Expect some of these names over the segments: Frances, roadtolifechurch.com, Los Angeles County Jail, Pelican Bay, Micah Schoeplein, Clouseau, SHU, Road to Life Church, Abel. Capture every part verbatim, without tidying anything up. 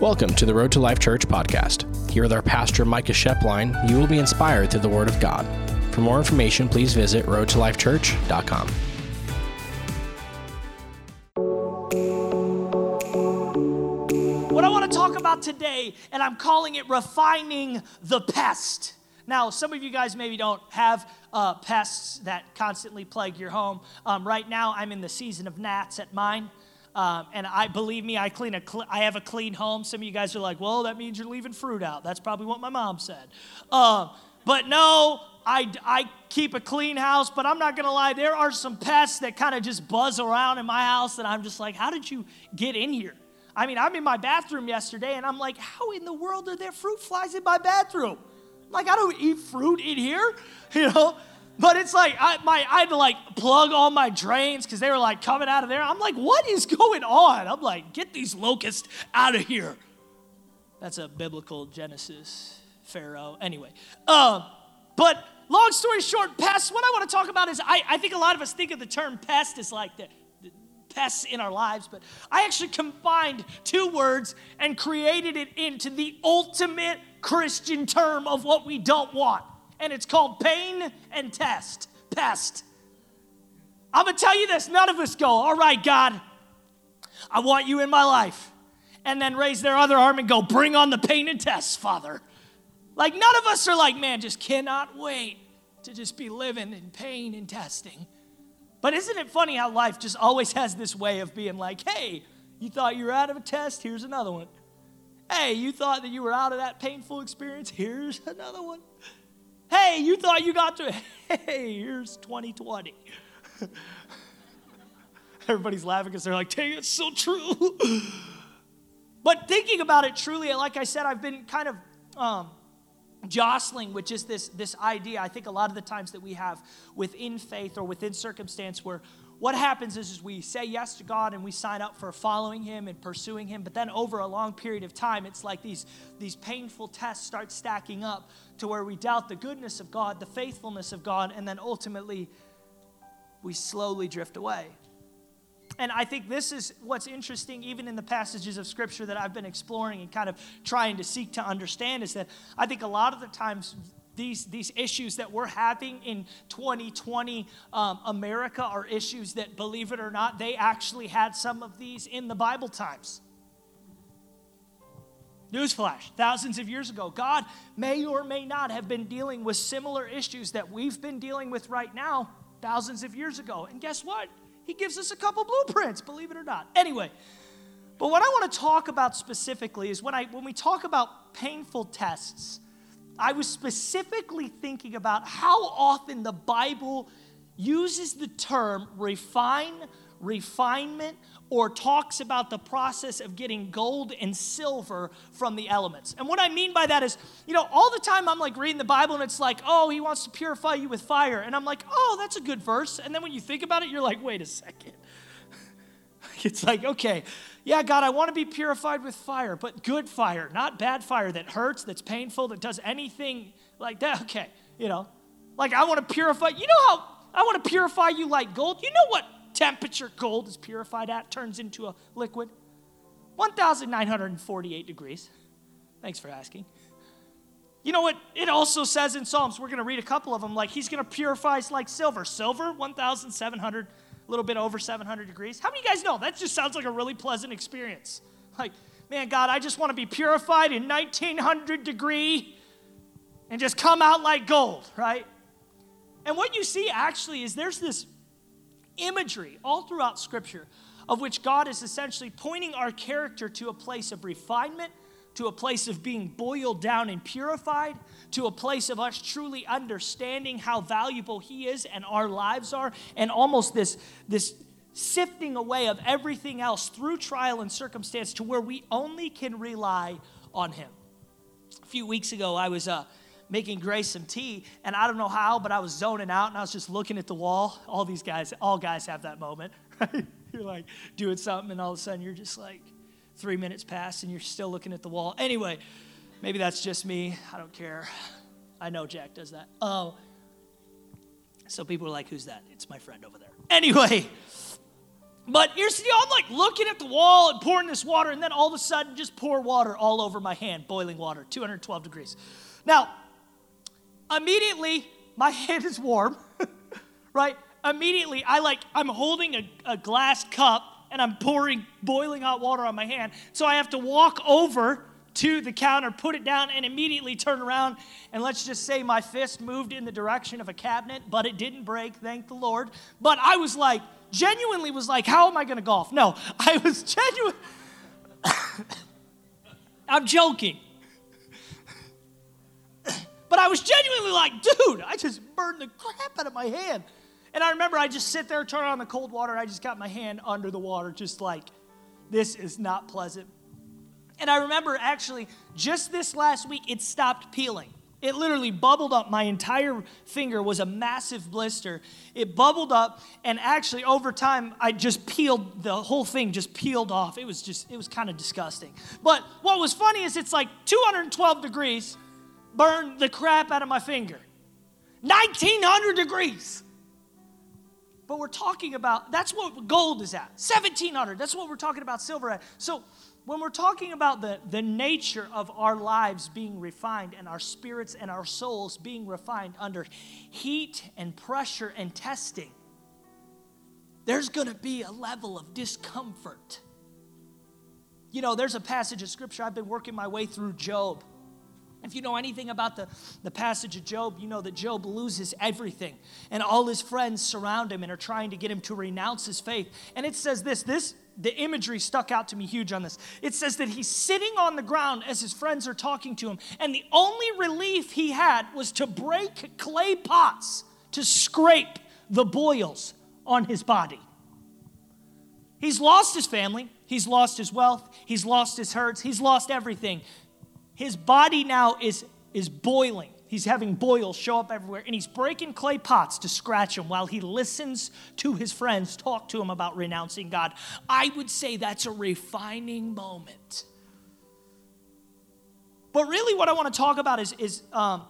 Welcome to the Road to Life Church podcast. Here with our pastor, Micah Schoeplein, you will be inspired through the Word of God. For more information, please visit road to life church dot com. What I want to talk about today, and I'm calling it refining the pest. Now, some of you guys maybe don't have uh, pests that constantly plague your home. Um, right now, I'm in the season of gnats at mine. Um, and I believe me, I clean a cl- I have a clean home. Some of you guys are like, well, that means you're leaving fruit out. That's probably what my mom said. Uh, but no, I, I keep a clean house, but I'm not going to lie. There are some pests that kind of just buzz around in my house that I'm just like, how did you get in here? I mean, I'm in my bathroom yesterday, and I'm like, how in the world are there fruit flies in my bathroom? Like, I don't eat fruit in here, you know? But it's like, I, my, I had to like plug all my drains because they were like coming out of there. I'm like, what is going on? I'm like, get these locusts out of here. That's a biblical Genesis, Pharaoh. Anyway, um, but long story short, pests, what I want to talk about is I, I think a lot of us think of the term pest as like the, the pests in our lives, but I actually combined two words and created it into the ultimate Christian term of what we don't want. And it's called pain and test, pest. I'm going to tell you this. None of us go, all right, God, I want you in my life. And then raise their other arm and go, bring on the pain and test, Father. Like, none of us are like, man, just cannot wait to just be living in pain and testing. But isn't it funny how life just always has this way of being like, hey, you thought you were out of a test? Here's another one. Hey, you thought that you were out of that painful experience? Here's another one. Hey, you thought you got to, hey, here's twenty twenty. Everybody's laughing because they're like, dang, it's so true. But thinking about it truly, like I said, I've been kind of um, jostling with just this, this idea. I think a lot of the times that we have within faith or within circumstance where what happens is, is we say yes to God and we sign up for following Him and pursuing Him. But then over a long period of time, it's like these, these painful tests start stacking up to where we doubt the goodness of God, the faithfulness of God, and then ultimately we slowly drift away. And I think this is what's interesting, even in the passages of Scripture that I've been exploring and kind of trying to seek to understand, is that I think a lot of the times These, these issues that we're having in twenty twenty um, America are issues that, believe it or not, they actually had some of these in the Bible times. Newsflash, thousands of years ago, God may or may not have been dealing with similar issues that we've been dealing with right now thousands of years ago. And guess what? He gives us a couple blueprints, believe it or not. Anyway, but what I want to talk about specifically is when I when we talk about painful tests, I was specifically thinking about how often the Bible uses the term refine, refinement, or talks about the process of getting gold and silver from the elements. And what I mean by that is, you know, all the time I'm like reading the Bible and it's like, oh, He wants to purify you with fire. And I'm like, oh, that's a good verse. And then when you think about it, you're like, wait a second. It's like, okay, yeah, God, I want to be purified with fire, but good fire, not bad fire that hurts, that's painful, that does anything like that. Okay, you know, like I want to purify. You know how I want to purify you like gold? You know what temperature gold is purified at, turns into a liquid? one thousand nine hundred forty-eight degrees. Thanks for asking. You know what? It also says in Psalms, we're going to read a couple of them, like He's going to purify us like silver. Silver, one thousand seven hundred a little bit over seven hundred degrees. How many of you guys know? That just sounds like a really pleasant experience. Like, man, God, I just want to be purified in nineteen hundred degree and just come out like gold, right? And what you see actually is there's this imagery all throughout Scripture of which God is essentially pointing our character to a place of refinement, to a place of being boiled down and purified, to a place of us truly understanding how valuable He is and our lives are, and almost this, this sifting away of everything else through trial and circumstance to where we only can rely on Him. A few weeks ago, I was uh, making Grace some tea, and I don't know how, but I was zoning out, and I was just looking at the wall. All these guys, all guys have that moment, right? You're like doing something, and all of a sudden, you're just like, three minutes pass and you're still looking at the wall. Anyway, maybe that's just me. I don't care. I know Jack does that. Oh, so people are like, who's that? It's my friend over there. Anyway, But here's the deal, I'm like looking at the wall and pouring this water, and then all of a sudden just pour water all over my hand, boiling water, two hundred twelve degrees. Now, immediately, my hand is warm, right? Immediately, I like, I'm holding a, a glass cup, and I'm pouring boiling hot water on my hand. So I have to walk over to the counter, put it down, and immediately turn around. And let's just say my fist moved in the direction of a cabinet, but it didn't break, thank the Lord. But I was like, genuinely was like, how am I going to golf? No, I was genuine. I'm joking. But I was genuinely like, dude, I just burned the crap out of my hand. And I remember I just sit there, turn on the cold water, and I just got my hand under the water, just like, this is not pleasant. And I remember actually, just this last week, it stopped peeling. It literally bubbled up. My entire finger was a massive blister. It bubbled up, and actually, over time, I just peeled, the whole thing just peeled off. It was just, it was kind of disgusting. But what was funny is it's like two hundred twelve degrees burned the crap out of my finger. nineteen hundred degrees. But we're talking about, that's what gold is at, seventeen hundred. That's what we're talking about silver at. So when we're talking about the, the nature of our lives being refined and our spirits and our souls being refined under heat and pressure and testing, there's going to be a level of discomfort. You know, there's a passage of Scripture. I've been working my way through Job. If you know anything about the, the passage of Job, you know that Job loses everything. And all his friends surround him and are trying to get him to renounce his faith. And it says this, this the imagery stuck out to me huge on this. It says that he's sitting on the ground as his friends are talking to him. And the only relief he had was to break clay pots to scrape the boils on his body. He's lost his family. He's lost his wealth. He's lost his herds. He's lost everything. His body now is, is boiling. He's having boils show up everywhere, and he's breaking clay pots to scratch them while he listens to his friends talk to him about renouncing God. I would say that's a refining moment. But really what I want to talk about is, is um,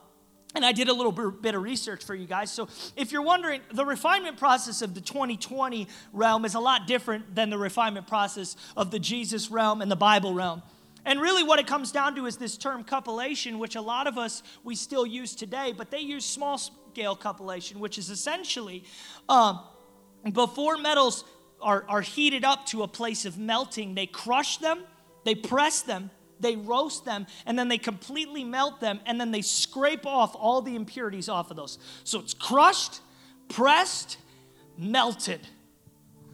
and I did a little bit of research for you guys. So if you're wondering, the refinement process of the twenty twenty realm is a lot different than the refinement process of the Jesus realm and the Bible realm. And really what it comes down to is this term cupellation, which a lot of us, we still use today, but they use small-scale cupellation, which is essentially um, before metals are, are heated up to a place of melting, they crush them, they press them, they roast them, and then they completely melt them, and then they scrape off all the impurities off of those. So it's crushed, pressed, melted.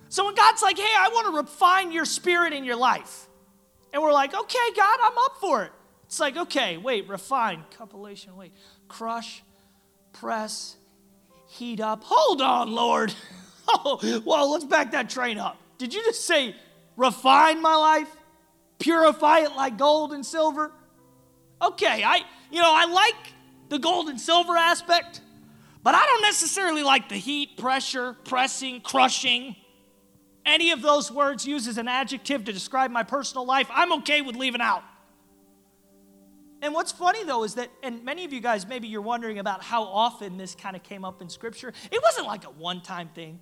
So when God's like, hey, I want to refine your spirit in your life. And we're like, okay, God, I'm up for it. It's like, okay, wait, refine, cupellation, wait, crush, press, heat up. Hold on, Lord. Oh, well, let's back that train up. Did you just say refine my life? Purify it like gold and silver? Okay, I, you know, I like the gold and silver aspect, but I don't necessarily like the heat, pressure, pressing, crushing. Any of those words used as an adjective to describe my personal life, I'm okay with leaving out. And what's funny, though, is that, and many of you guys, maybe you're wondering about how often this kind of came up in Scripture. It wasn't like a one-time thing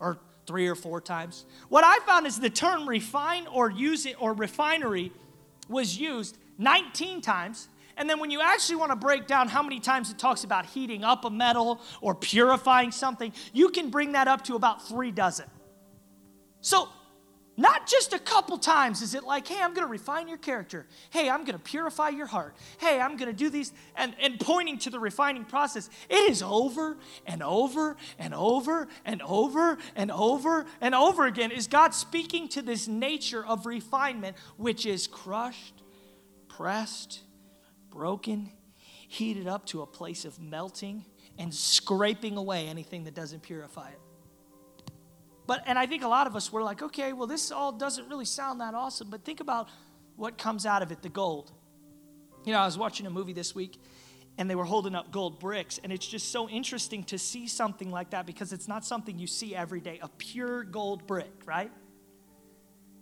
or three or four times. What I found is the term refine or use it or refinery was used nineteen times. And then when you actually want to break down how many times it talks about heating up a metal or purifying something, you can bring that up to about three dozen. So not just a couple times is it like, hey, I'm going to refine your character. Hey, I'm going to purify your heart. Hey, I'm going to do these. And, and pointing to the refining process, it is over and over and over and over and over and over again is God speaking to this nature of refinement, which is crushed, pressed, broken, heated up to a place of melting and scraping away anything that doesn't purify it. But, and I think a lot of us were like, okay, well, this all doesn't really sound that awesome, but think about what comes out of it, the gold. You know, I was watching a movie this week, and they were holding up gold bricks, and it's just so interesting to see something like that because it's not something you see every day, a pure gold brick, right?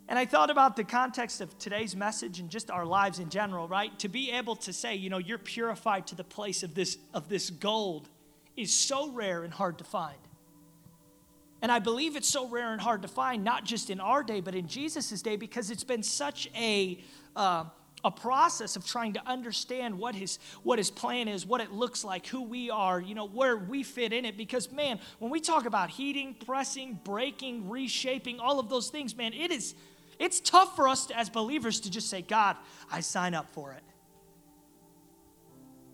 And I thought about the context of today's message and just our lives in general, right? To be able to say, you know, you're purified to the place of this, of this gold is so rare and hard to find. And I believe it's so rare and hard to find, not just in our day, but in Jesus' day, because it's been such a uh, a process of trying to understand what his what his plan is, what it looks like, who we are, you know, where we fit in it. Because, man, when we talk about heating, pressing, breaking, reshaping, all of those things, man, it is it's tough for us to, as believers, to just say, God, I sign up for it.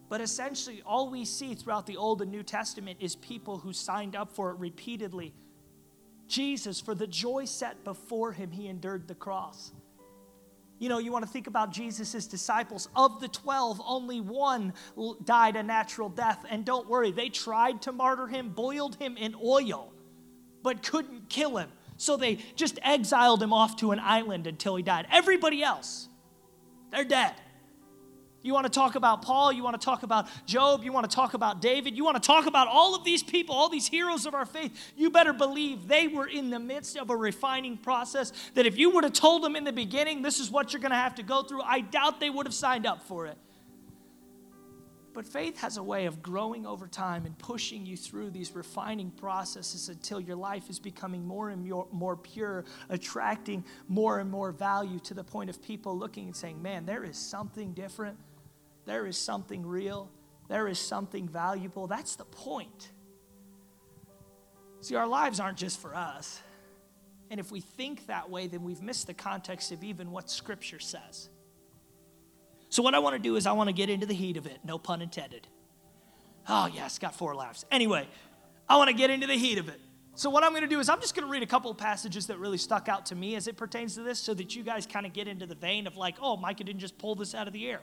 But essentially, all we see throughout the Old and New Testament is people who signed up for it repeatedly. Jesus, for the joy set before him, he endured the cross. You know, you want to think about Jesus' disciples. Of the twelve, only one died a natural death. And don't worry, they tried to martyr him, boiled him in oil, but couldn't kill him. So they just exiled him off to an island until he died. Everybody else, they're dead. You want to talk about Paul, you want to talk about Job, you want to talk about David, you want to talk about all of these people, all these heroes of our faith, you better believe they were in the midst of a refining process that if you would have told them in the beginning, this is what you're going to have to go through, I doubt they would have signed up for it. But faith has a way of growing over time and pushing you through these refining processes until your life is becoming more and more pure, attracting more and more value to the point of people looking and saying, man, there is something different. There is something real. There is something valuable. That's the point. See, our lives aren't just for us. And if we think that way, then we've missed the context of even what Scripture says. So what I want to do is I want to get into the heat of it. No pun intended. Oh, yes, got four laughs. Anyway, I want to get into the heat of it. So what I'm going to do is I'm just going to read a couple of passages that really stuck out to me as it pertains to this so that you guys kind of get into the vein of like, oh, Micah didn't just pull this out of the air.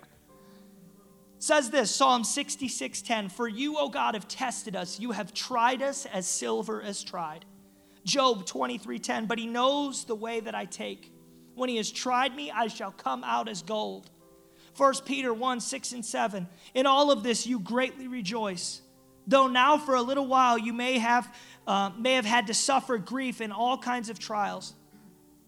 Says this, Psalm sixty-six ten, for you, O God, have tested us. You have tried us as silver is tried. Job twenty-three ten, but he knows the way that I take. When he has tried me, I shall come out as gold. First Peter one, six and seven, in all of this you greatly rejoice. Though now for a little while you may have, uh, may have had to suffer grief in all kinds of trials.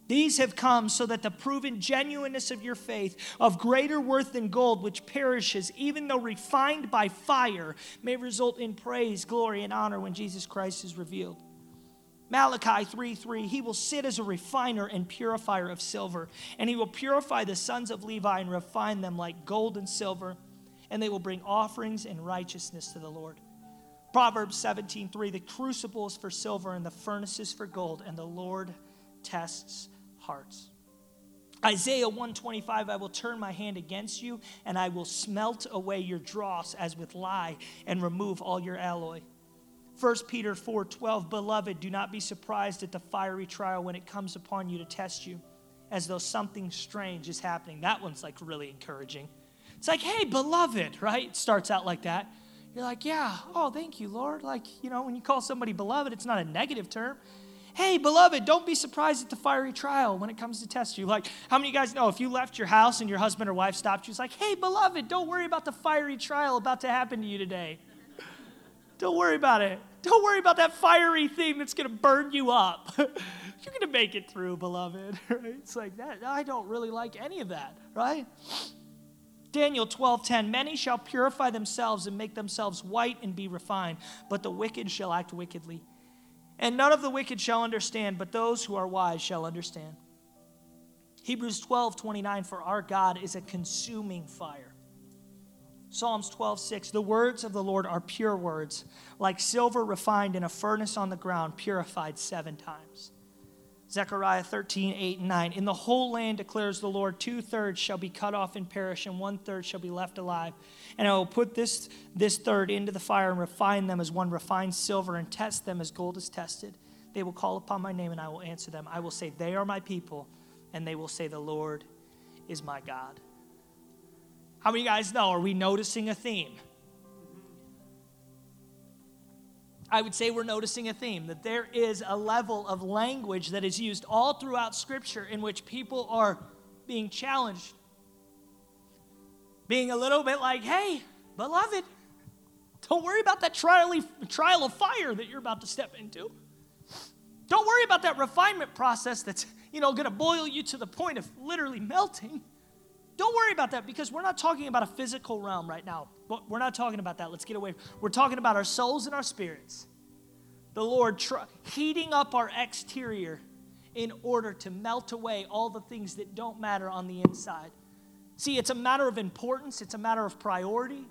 These have come so that the proven genuineness of your faith, of greater worth than gold, which perishes, even though refined by fire, may result in praise, glory, and honor when Jesus Christ is revealed. Malachi three three, he will sit as a refiner and purifier of silver, and he will purify the sons of Levi and refine them like gold and silver, and they will bring offerings and righteousness to the Lord. Proverbs seventeen three, the crucible is for silver and the furnace is for gold, and the Lord tests hearts. Isaiah one twenty-five, I will turn my hand against you, and I will smelt away your dross as with lye, and remove all your alloy. First Peter four twelve, beloved, do not be surprised at the fiery trial when it comes upon you to test you, as though something strange is happening. That one's like really encouraging. It's like, hey, beloved, right? It starts out like that. You're like, yeah, oh, thank you, Lord. Like, you know, when you call somebody beloved, it's not a negative term. Hey, beloved, don't be surprised at the fiery trial when it comes to test you. Like, how many of you guys know if you left your house and your husband or wife stopped you, it's like, hey, beloved, don't worry about the fiery trial about to happen to you today. Don't worry about it. Don't worry about that fiery thing that's going to burn you up. You're going to make it through, beloved. Right? It's like that. I don't really like any of that, right? Daniel twelve ten, many shall purify themselves and make themselves white and be refined, but the wicked shall act wickedly. And none of the wicked shall understand, but those who are wise shall understand. Hebrews twelve twenty-nine, for our God is a consuming fire. Psalms twelve six, the words of the Lord are pure words, like silver refined in a furnace on the ground, purified seven times. Zechariah thirteen eight and nine, in the whole land declares the Lord, two-thirds shall be cut off and perish, and one-third shall be left alive. And I will put this, this third into the fire and refine them as one refines silver and test them as gold is tested. They will call upon my name, and I will answer them. I will say, they are my people, and they will say, the Lord is my God. How many of you guys know, are we noticing a theme? I would say we're noticing a theme, that there is a level of language that is used all throughout Scripture in which people are being challenged, being a little bit like, hey, beloved, don't worry about that trial, trial of fire that you're about to step into. Don't worry about that refinement process that's, you know, going to boil you to the point of literally melting. Don't worry about that, because we're not talking about a physical realm right now. We're not talking about that. Let's get away. We're talking about our souls and our spirits. the Lord, tr- heating up our exterior in order to melt away all the things that don't matter on the inside. See, it's a matter of importance. It's a matter of priority.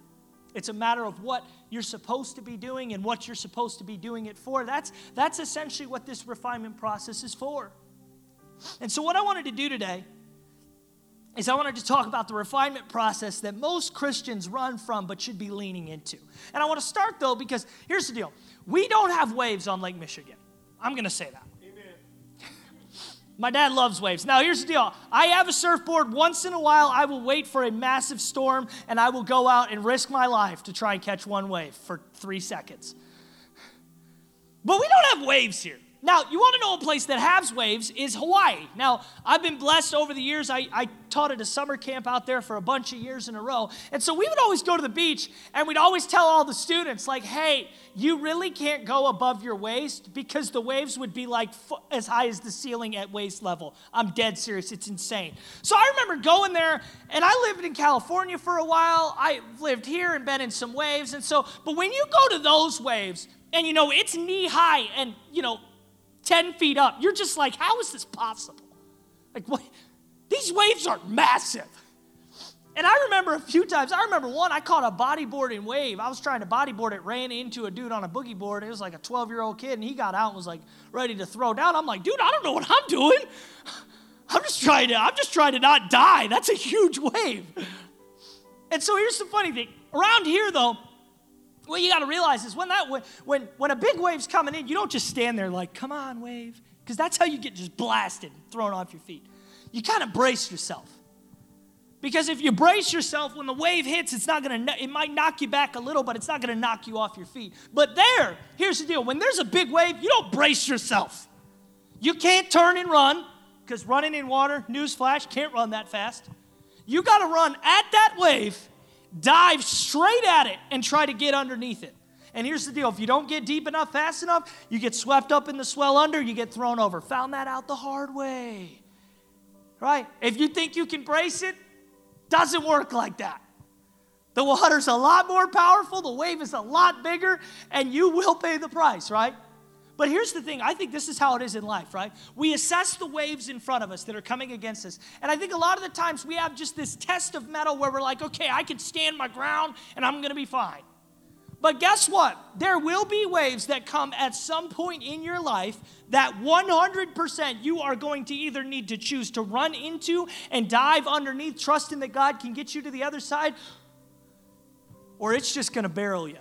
It's a matter of what you're supposed to be doing and what you're supposed to be doing it for. That's, that's essentially what this refinement process is for. And so what I wanted to do today is I wanted to talk about the refinement process that most Christians run from but should be leaning into. And I want to start, though, because here's the deal. We don't have waves on Lake Michigan. I'm going to say that. Amen. My dad loves waves. Now, here's the deal. I have a surfboard. Once in a while, I will wait for a massive storm, and I will go out and risk my life to try and catch one wave for three seconds. But we don't have waves here. Now, you want to know a place that has waves is Hawaii. Now, I've been blessed over the years. I, I taught at a summer camp out there for a bunch of years in a row. And so we would always go to the beach, and we'd always tell all the students, like, hey, you really can't go above your waist because the waves would be, like, fo- as high as the ceiling at waist level. I'm dead serious. It's insane. So I remember going there, and I lived in California for a while. I lived here and been in some waves. And so, but when you go to those waves, and, you know, it's knee-high, and, you know, ten feet up. You're just like, how is this possible? Like, what? These waves are massive. And I remember a few times, I remember one, I caught a bodyboarding wave. I was trying to bodyboard it, ran into a dude on a boogie board. It was like a twelve-year-old kid, and he got out and was like ready to throw down. I'm like, dude, I don't know what I'm doing. I'm just trying to, I'm just trying to not die. That's a huge wave. And so here's the funny thing. Around here, though, what you got to realize is when that when when a big wave's coming in, you don't just stand there like, come on, wave, because that's how you get just blasted, thrown off your feet. You kind of brace yourself. Because if you brace yourself, when the wave hits, it's not going to, it might knock you back a little, but it's not going to knock you off your feet. But there, here's the deal. When there's a big wave, you don't brace yourself. You can't turn and run, because running in water, newsflash, can't run that fast. You got to run at that wave, dive straight at it, and try to get underneath it. And here's the deal. If you don't get deep enough, fast enough, you get swept up in the swell under, you get thrown over. Found that out the hard way. Right? If you think you can brace it, doesn't work like that. The water's a lot more powerful, the wave is a lot bigger, and you will pay the price, right? But here's the thing. I think this is how it is in life, right? We assess the waves in front of us that are coming against us. And I think a lot of the times we have just this test of metal where we're like, okay, I can stand my ground and I'm going to be fine. But guess what? There will be waves that come at some point in your life that one hundred percent you are going to either need to choose to run into and dive underneath, trusting that God can get you to the other side, or it's just going to barrel you.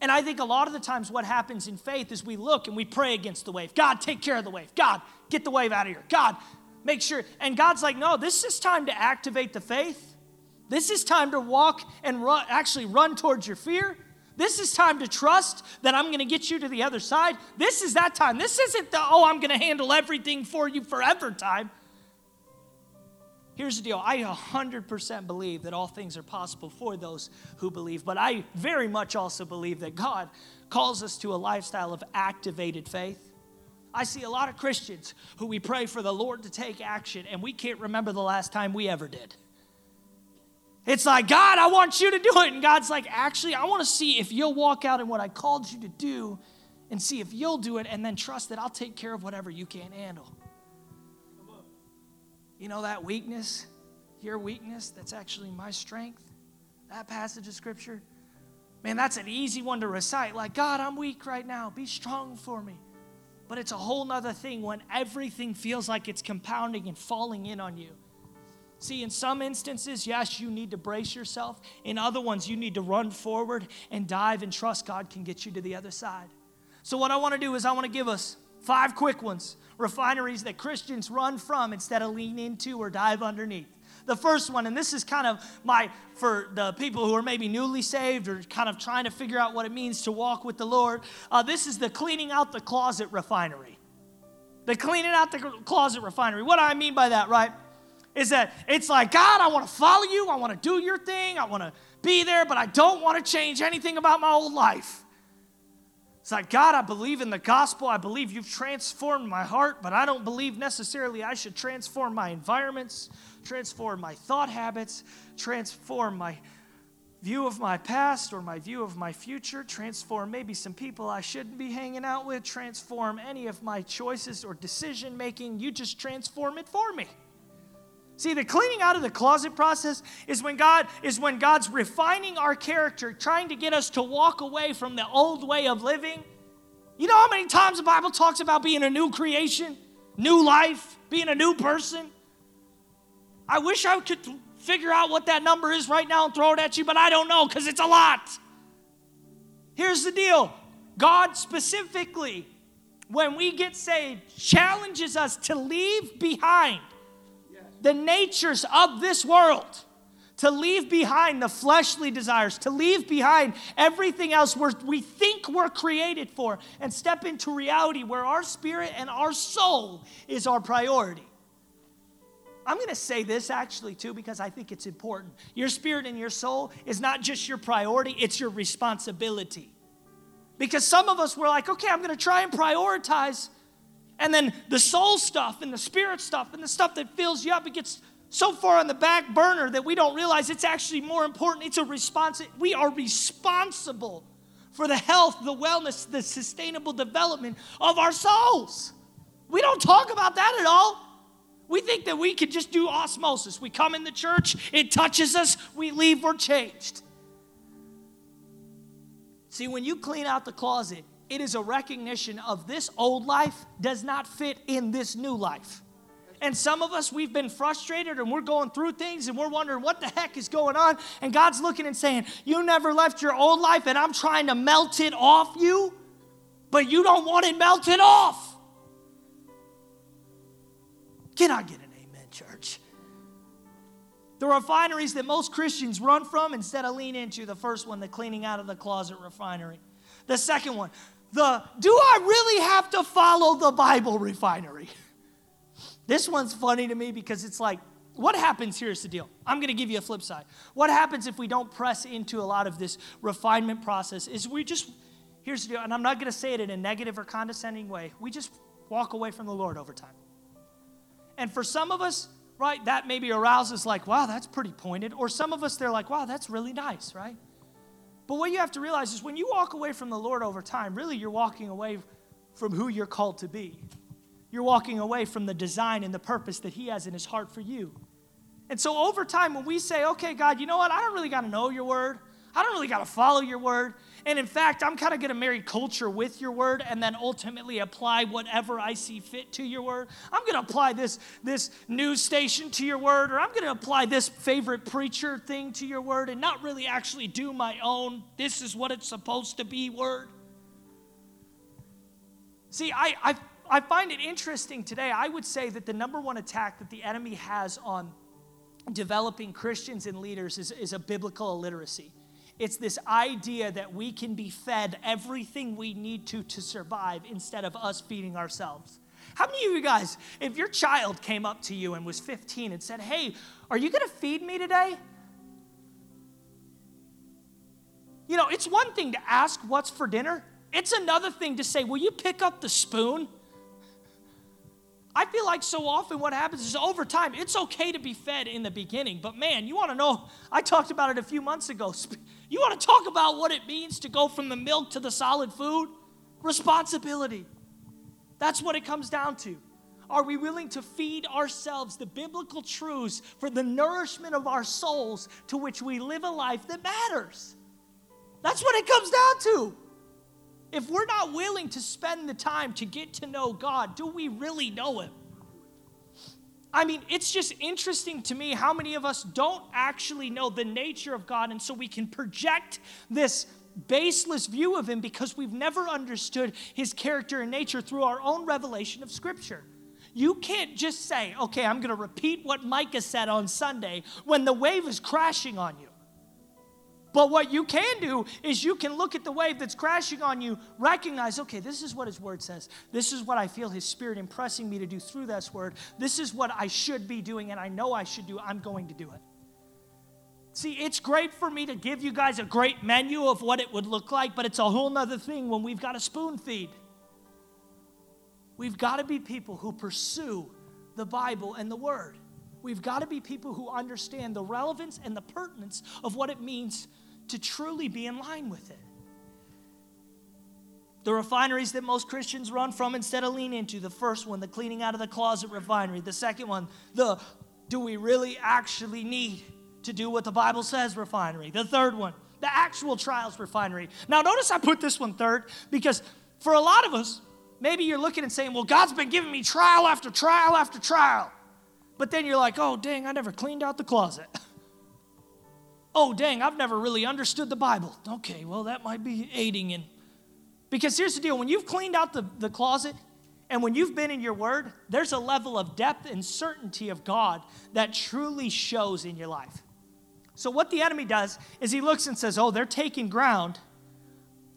And I think a lot of the times what happens in faith is we look and we pray against the wave. God, take care of the wave. God, get the wave out of here. God, make sure. And God's like, no, this is time to activate the faith. This is time to walk and run, actually run towards your fear. This is time to trust that I'm going to get you to the other side. This is that time. This isn't the, oh, I'm going to handle everything for you forever time. Here's the deal. I one hundred percent believe that all things are possible for those who believe, but I very much also believe that God calls us to a lifestyle of activated faith. I see a lot of Christians who we pray for the Lord to take action, and we can't remember the last time we ever did. It's like, God, I want you to do it. And God's like, actually, I want to see if you'll walk out in what I called you to do and see if you'll do it, and then trust that I'll take care of whatever you can't handle. You know that weakness, your weakness, that's actually my strength? That passage of Scripture? Man, that's an easy one to recite. Like, God, I'm weak right now. Be strong for me. But it's a whole nother thing when everything feels like it's compounding and falling in on you. See, in some instances, yes, you need to brace yourself. In other ones, you need to run forward and dive and trust God can get you to the other side. So what I want to do is I want to give us five quick ones. Refineries that Christians run from instead of lean into or dive underneath. The first one, and this is kind of my, for the people who are maybe newly saved or kind of trying to figure out what it means to walk with the Lord, uh, this is the cleaning out the closet refinery. The cleaning out the closet refinery. What do I mean by that, right? Is that it's like, God, I want to follow you. I want to do your thing. I want to be there, but I don't want to change anything about my old life. It's like, God, I believe in the gospel. I believe you've transformed my heart, but I don't believe necessarily I should transform my environments, transform my thought habits, transform my view of my past or my view of my future, transform maybe some people I shouldn't be hanging out with, transform any of my choices or decision making. You just transform it for me. See, the cleaning out of the closet process is when God is when God's refining our character, trying to get us to walk away from the old way of living. You know how many times the Bible talks about being a new creation, new life, being a new person? I wish I could figure out what that number is right now and throw it at you, but I don't know because it's a lot. Here's the deal. God specifically, when we get saved, challenges us to leave behind the natures of this world, to leave behind the fleshly desires, to leave behind everything else we're, we think we're created for, and step into reality where our spirit and our soul is our priority. I'm going to say this actually too because I think it's important. Your spirit and your soul is not just your priority, it's your responsibility. Because some of us were like, okay, I'm going to try and prioritize. And then the soul stuff and the spirit stuff and the stuff that fills you up, it gets so far on the back burner that we don't realize it's actually more important. It's a response. We are responsible for the health, the wellness, the sustainable development of our souls. We don't talk about that at all. We think that we could just do osmosis. We come in the church, it touches us, we leave, we're changed. See, when you clean out the closet, it is a recognition of this old life does not fit in this new life. And some of us, we've been frustrated and we're going through things and we're wondering what the heck is going on. And God's looking and saying, you never left your old life and I'm trying to melt it off you, but you don't want it melted off. Can I get an amen, church? The refineries that most Christians run from instead of lean into, the first one, the cleaning out of the closet refinery. The second one, the do I really have to follow the Bible refinery? This one's funny to me because it's like, what happens? Here's the deal. I'm going to give you a flip side. What happens if we don't press into a lot of this refinement process is we just, here's the deal, and I'm not going to say it in a negative or condescending way. We just walk away from the Lord over time. And for some of us, right, that maybe arouses like, wow, that's pretty pointed. Or some of us, they're like, wow, that's really nice, right? But what you have to realize is when you walk away from the Lord over time, really you're walking away from who you're called to be. You're walking away from the design and the purpose that He has in His heart for you. And so over time when we say, okay, God, you know what? I don't really got to know your word. I don't really got to follow your word. And in fact, I'm kind of going to marry culture with your word and then ultimately apply whatever I see fit to your word. I'm going to apply this, this news station to your word, or I'm going to apply this favorite preacher thing to your word and not really actually do my own, this is what it's supposed to be word. See, I, I, I find it interesting today. I would say that the number one attack that the enemy has on developing Christians and leaders is, is a biblical illiteracy. It's this idea that we can be fed everything we need to to survive instead of us feeding ourselves. How many of you guys, if your child came up to you and was fifteen and said, hey, are you going to feed me today? You know, it's one thing to ask what's for dinner. It's another thing to say, will you pick up the spoon? I feel like so often what happens is over time, it's okay to be fed in the beginning, but man, you want to know, I talked about it a few months ago. You want to talk about what it means to go from the milk to the solid food? Responsibility. That's what it comes down to. Are we willing to feed ourselves the biblical truths for the nourishment of our souls to which we live a life that matters? That's what it comes down to. If we're not willing to spend the time to get to know God, do we really know Him? I mean, it's just interesting to me how many of us don't actually know the nature of God, and so we can project this baseless view of Him because we've never understood His character and nature through our own revelation of Scripture. You can't just say, okay, I'm going to repeat what Micah said on Sunday when the wave is crashing on you. But what you can do is you can look at the wave that's crashing on you, recognize, okay, this is what His word says. This is what I feel His Spirit impressing me to do through this word. This is what I should be doing, and I know I should do. I'm going to do it. See, it's great for me to give you guys a great menu of what it would look like, but it's a whole nother thing when we've got to spoon feed. We've got to be people who pursue the Bible and the word. We've got to be people who understand the relevance and the pertinence of what it means to truly be in line with it. The refineries that most Christians run from instead of lean into, the first one, the cleaning out of the closet refinery. The second one, the do we really actually need to do what the Bible says refinery. The third one, the actual trials refinery. Now notice I put this one third because for a lot of us, maybe you're looking and saying, well, God's been giving me trial after trial after trial. But then you're like, oh, dang, I never cleaned out the closet. Oh, dang, I've never really understood the Bible. Okay, well, that might be aiding in. Because here's the deal. When you've cleaned out the, the closet and when you've been in your word, there's a level of depth and certainty of God that truly shows in your life. So what the enemy does is he looks and says, oh, they're taking ground.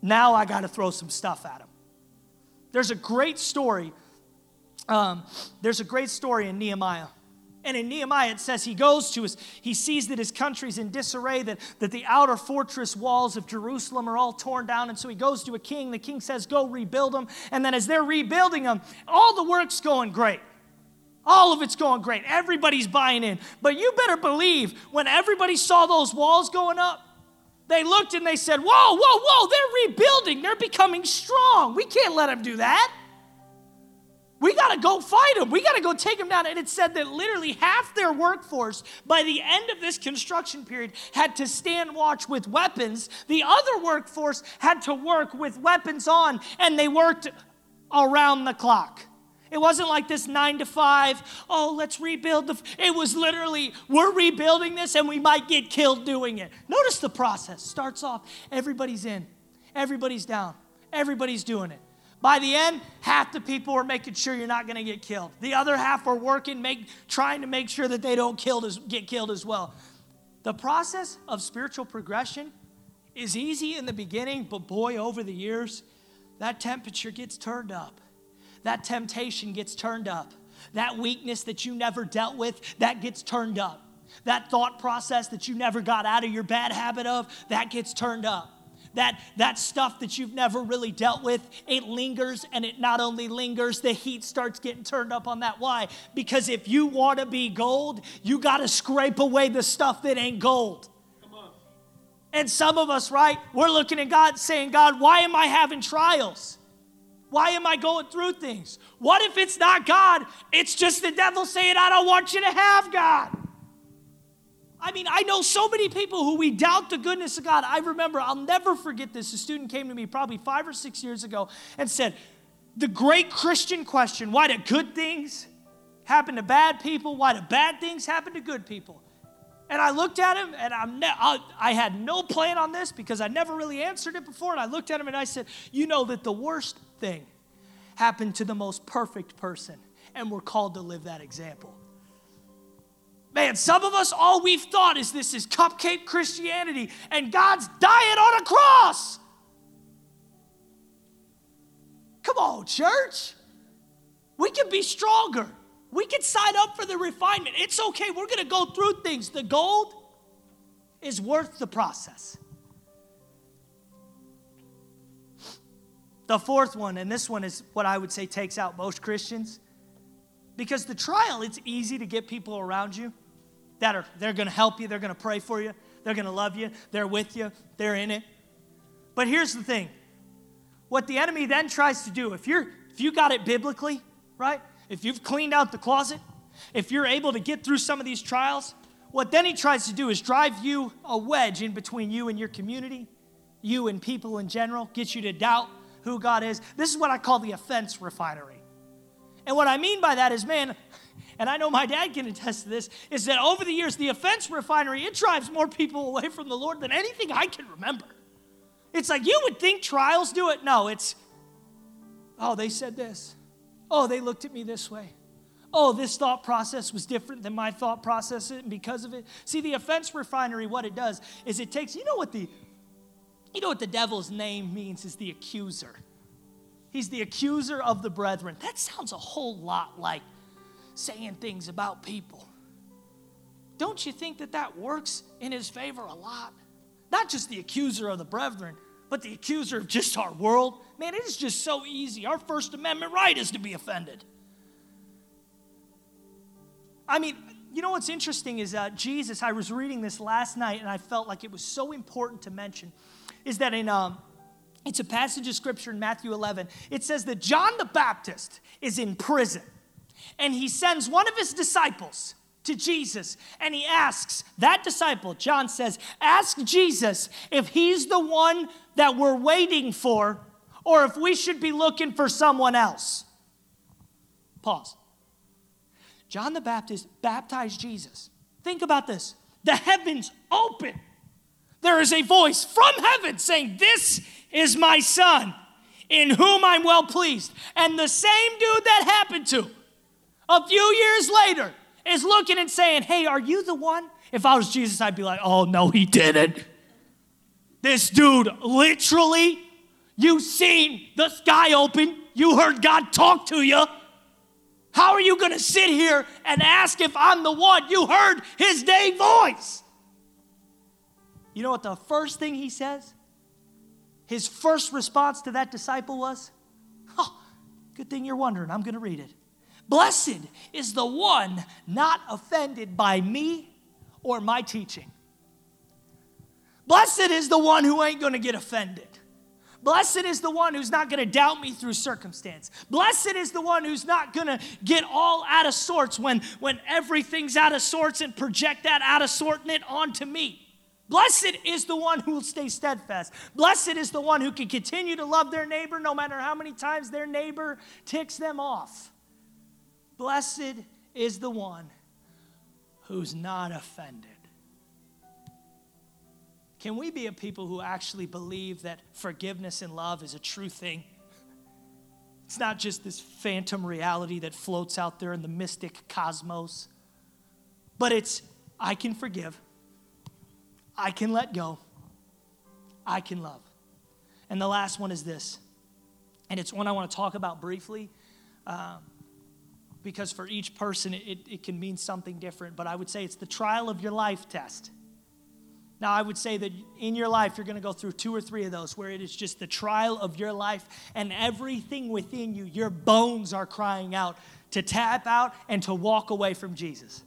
Now I got to throw some stuff at them. There's a great story. Um, there's a great story in Nehemiah. And in Nehemiah, it says he goes to his, he sees that his country's in disarray, that, that the outer fortress walls of Jerusalem are all torn down. And so he goes to a king. The king says, go rebuild them. And then as they're rebuilding them, all the work's going great. All of it's going great. Everybody's buying in. But you better believe when everybody saw those walls going up, they looked and they said, whoa, whoa, whoa, they're rebuilding. They're becoming strong. We can't let them do that. We got to go fight them. We got to go take them down. And it said that literally half their workforce by the end of this construction period had to stand watch with weapons. The other workforce had to work with weapons on, and they worked around the clock. It wasn't like this nine to five, oh, let's rebuild. The. F-. It was literally, we're rebuilding this and we might get killed doing it. Notice the process starts off, everybody's in, everybody's down, everybody's doing it. By the end, half the people are making sure you're not going to get killed. The other half are working, make, trying to make sure that they don't killed as, get killed as well. The process of spiritual progression is easy in the beginning, but boy, over the years, that temperature gets turned up. That temptation gets turned up. That weakness that you never dealt with, that gets turned up. That thought process that you never got out of your bad habit of, that gets turned up. That, that stuff that you've never really dealt with, it lingers, and it not only lingers, the heat starts getting turned up on that. Why? Because if you want to be gold, you got to scrape away the stuff that ain't gold. Come on. And some of us, right, we're looking at God saying, God, why am I having trials? Why am I going through things? What if it's not God? It's just the devil saying, I don't want you to have God. I mean, I know so many people who we doubt the goodness of God. I remember, I'll never forget this. A student came to me probably five or six years ago and said, the great Christian question, why do good things happen to bad people? Why do bad things happen to good people? And I looked at him, and I'm ne- I, I had no plan on this because I never really answered it before. And I looked at him, and I said, you know that the worst thing happened to the most perfect person, and we're called to live that example. Man, some of us, all we've thought is this is cupcake Christianity, and God's dying on a cross. Come on, church. We can be stronger. We can sign up for the refinement. It's okay. We're going to go through things. The gold is worth the process. The fourth one, and this one is what I would say takes out most Christians, because the trial, it's easy to get people around you that are, they're going to help you. They're going to pray for you. They're going to love you. They're with you. They're in it. But here's the thing. What the enemy then tries to do, if you're, if you got it biblically, right? If you've cleaned out the closet, if you're able to get through some of these trials, what then he tries to do is drive you a wedge in between you and your community, you and people in general, get you to doubt who God is. This is what I call the offense refinery. And what I mean by that is, man, and I know my dad can attest to this, is that over the years, the offense refinery, it drives more people away from the Lord than anything I can remember. It's like you would think trials do it. No, it's, oh, they said this. Oh, they looked at me this way. Oh, this thought process was different than my thought process, and because of it. See, the offense refinery, what it does is it takes, you know what the, you know what the devil's name means is the accuser. He's the accuser of the brethren. That sounds a whole lot like saying things about people. Don't you think that that works in his favor a lot? Not just the accuser of the brethren, but the accuser of just our world. Man, it is just so easy. Our First Amendment right is to be offended. I mean, You know what's interesting is uh, Jesus, I was reading this last night, and I felt like it was so important to mention, is that in um, it's a passage of Scripture in Matthew eleven. It says that John the Baptist is in prison, and he sends one of his disciples to Jesus, and he asks that disciple, John says, ask Jesus if he's the one that we're waiting for, or if we should be looking for someone else. Pause. John the Baptist baptized Jesus. Think about this. The heavens open. There is a voice from heaven saying, this is my son, in whom I'm well pleased. And the same dude that happened to a few years later is looking and saying, hey, are you the one? If I was Jesus, I'd be like, oh, no, he didn't. This dude, literally, you seen the sky open. You heard God talk to you. How are you going to sit here and ask if I'm the one? You heard his day voice. You know what the first thing he says? His first response to that disciple was, oh, good thing you're wondering. I'm going to read it. Blessed is the one not offended by me or my teaching. Blessed is the one who ain't going to get offended. Blessed is the one who's not going to doubt me through circumstance. Blessed is the one who's not going to get all out of sorts when, when everything's out of sorts and project that out of sorting it onto me. Blessed is the one who will stay steadfast. Blessed is the one who can continue to love their neighbor no matter how many times their neighbor ticks them off. Blessed is the one who's not offended. Can we be a people who actually believe that forgiveness and love is a true thing? It's not just this phantom reality that floats out there in the mystic cosmos, but it's, I can forgive, I can let go, I can love. And the last one is this, and it's one I want to talk about briefly. Um, Because for each person, it, it can mean something different. But I would say it's the trial of your life test. Now, I would say that in your life, you're going to go through two or three of those where it is just the trial of your life and everything within you, your bones are crying out to tap out and to walk away from Jesus.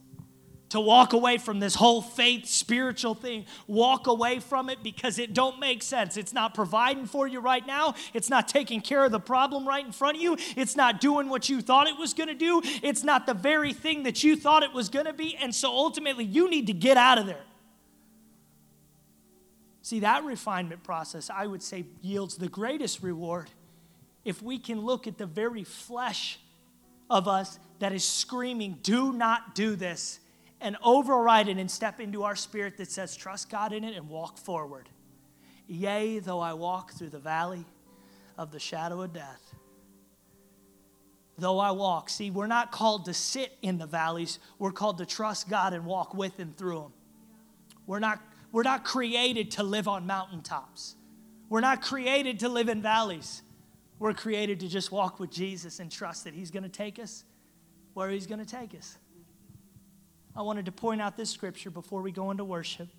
To walk away from this whole faith, spiritual thing. Walk away from it because it don't make sense. It's not providing for you right now. It's not taking care of the problem right in front of you. It's not doing what you thought it was going to do. It's not the very thing that you thought it was going to be. And so ultimately, you need to get out of there. See, that refinement process, I would say, yields the greatest reward if we can look at the very flesh of us that is screaming, do not do this, and override it and step into our spirit that says, trust God in it and walk forward. Yea, though I walk through the valley of the shadow of death. Though I walk. See, we're not called to sit in the valleys. We're called to trust God and walk with him through them. We're not, we're not created to live on mountaintops. We're not created to live in valleys. We're created to just walk with Jesus and trust that he's going to take us where he's going to take us. I wanted to point out this scripture before we go into worship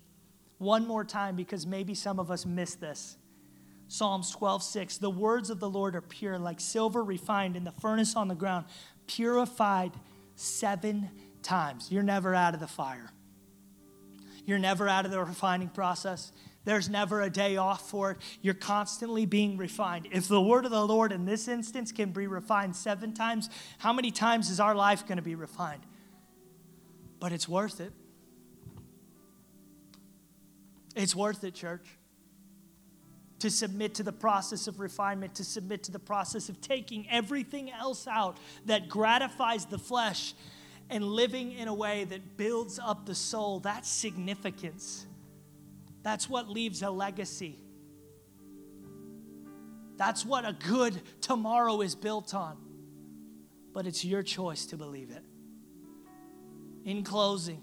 one more time because maybe some of us miss this. Psalms twelve six, the words of the Lord are pure, like silver refined in the furnace on the ground, purified seven times. You're never out of the fire. You're never out of the refining process. There's never a day off for it. You're constantly being refined. If the word of the Lord in this instance can be refined seven times, how many times is our life going to be refined? But it's worth it. It's worth it, church. To submit to the process of refinement, to submit to the process of taking everything else out that gratifies the flesh and living in a way that builds up the soul. That's significance. That's what leaves a legacy. That's what a good tomorrow is built on. But it's your choice to believe it. In closing,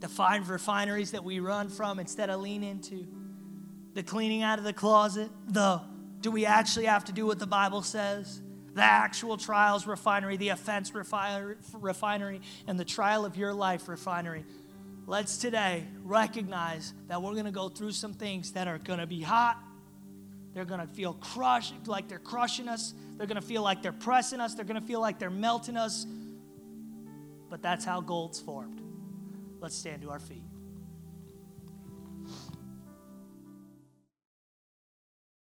the five refineries that we run from instead of lean into, the cleaning out of the closet, the do we actually have to do what the Bible says, the actual trials refinery, the offense refinery, and the trial of your life refinery. Let's today recognize that we're going to go through some things that are going to be hot. They're going to feel crushed, like they're crushing us. They're going to feel like they're pressing us. They're going to feel like they're melting us. but that's how gold's formed. Let's stand to our feet.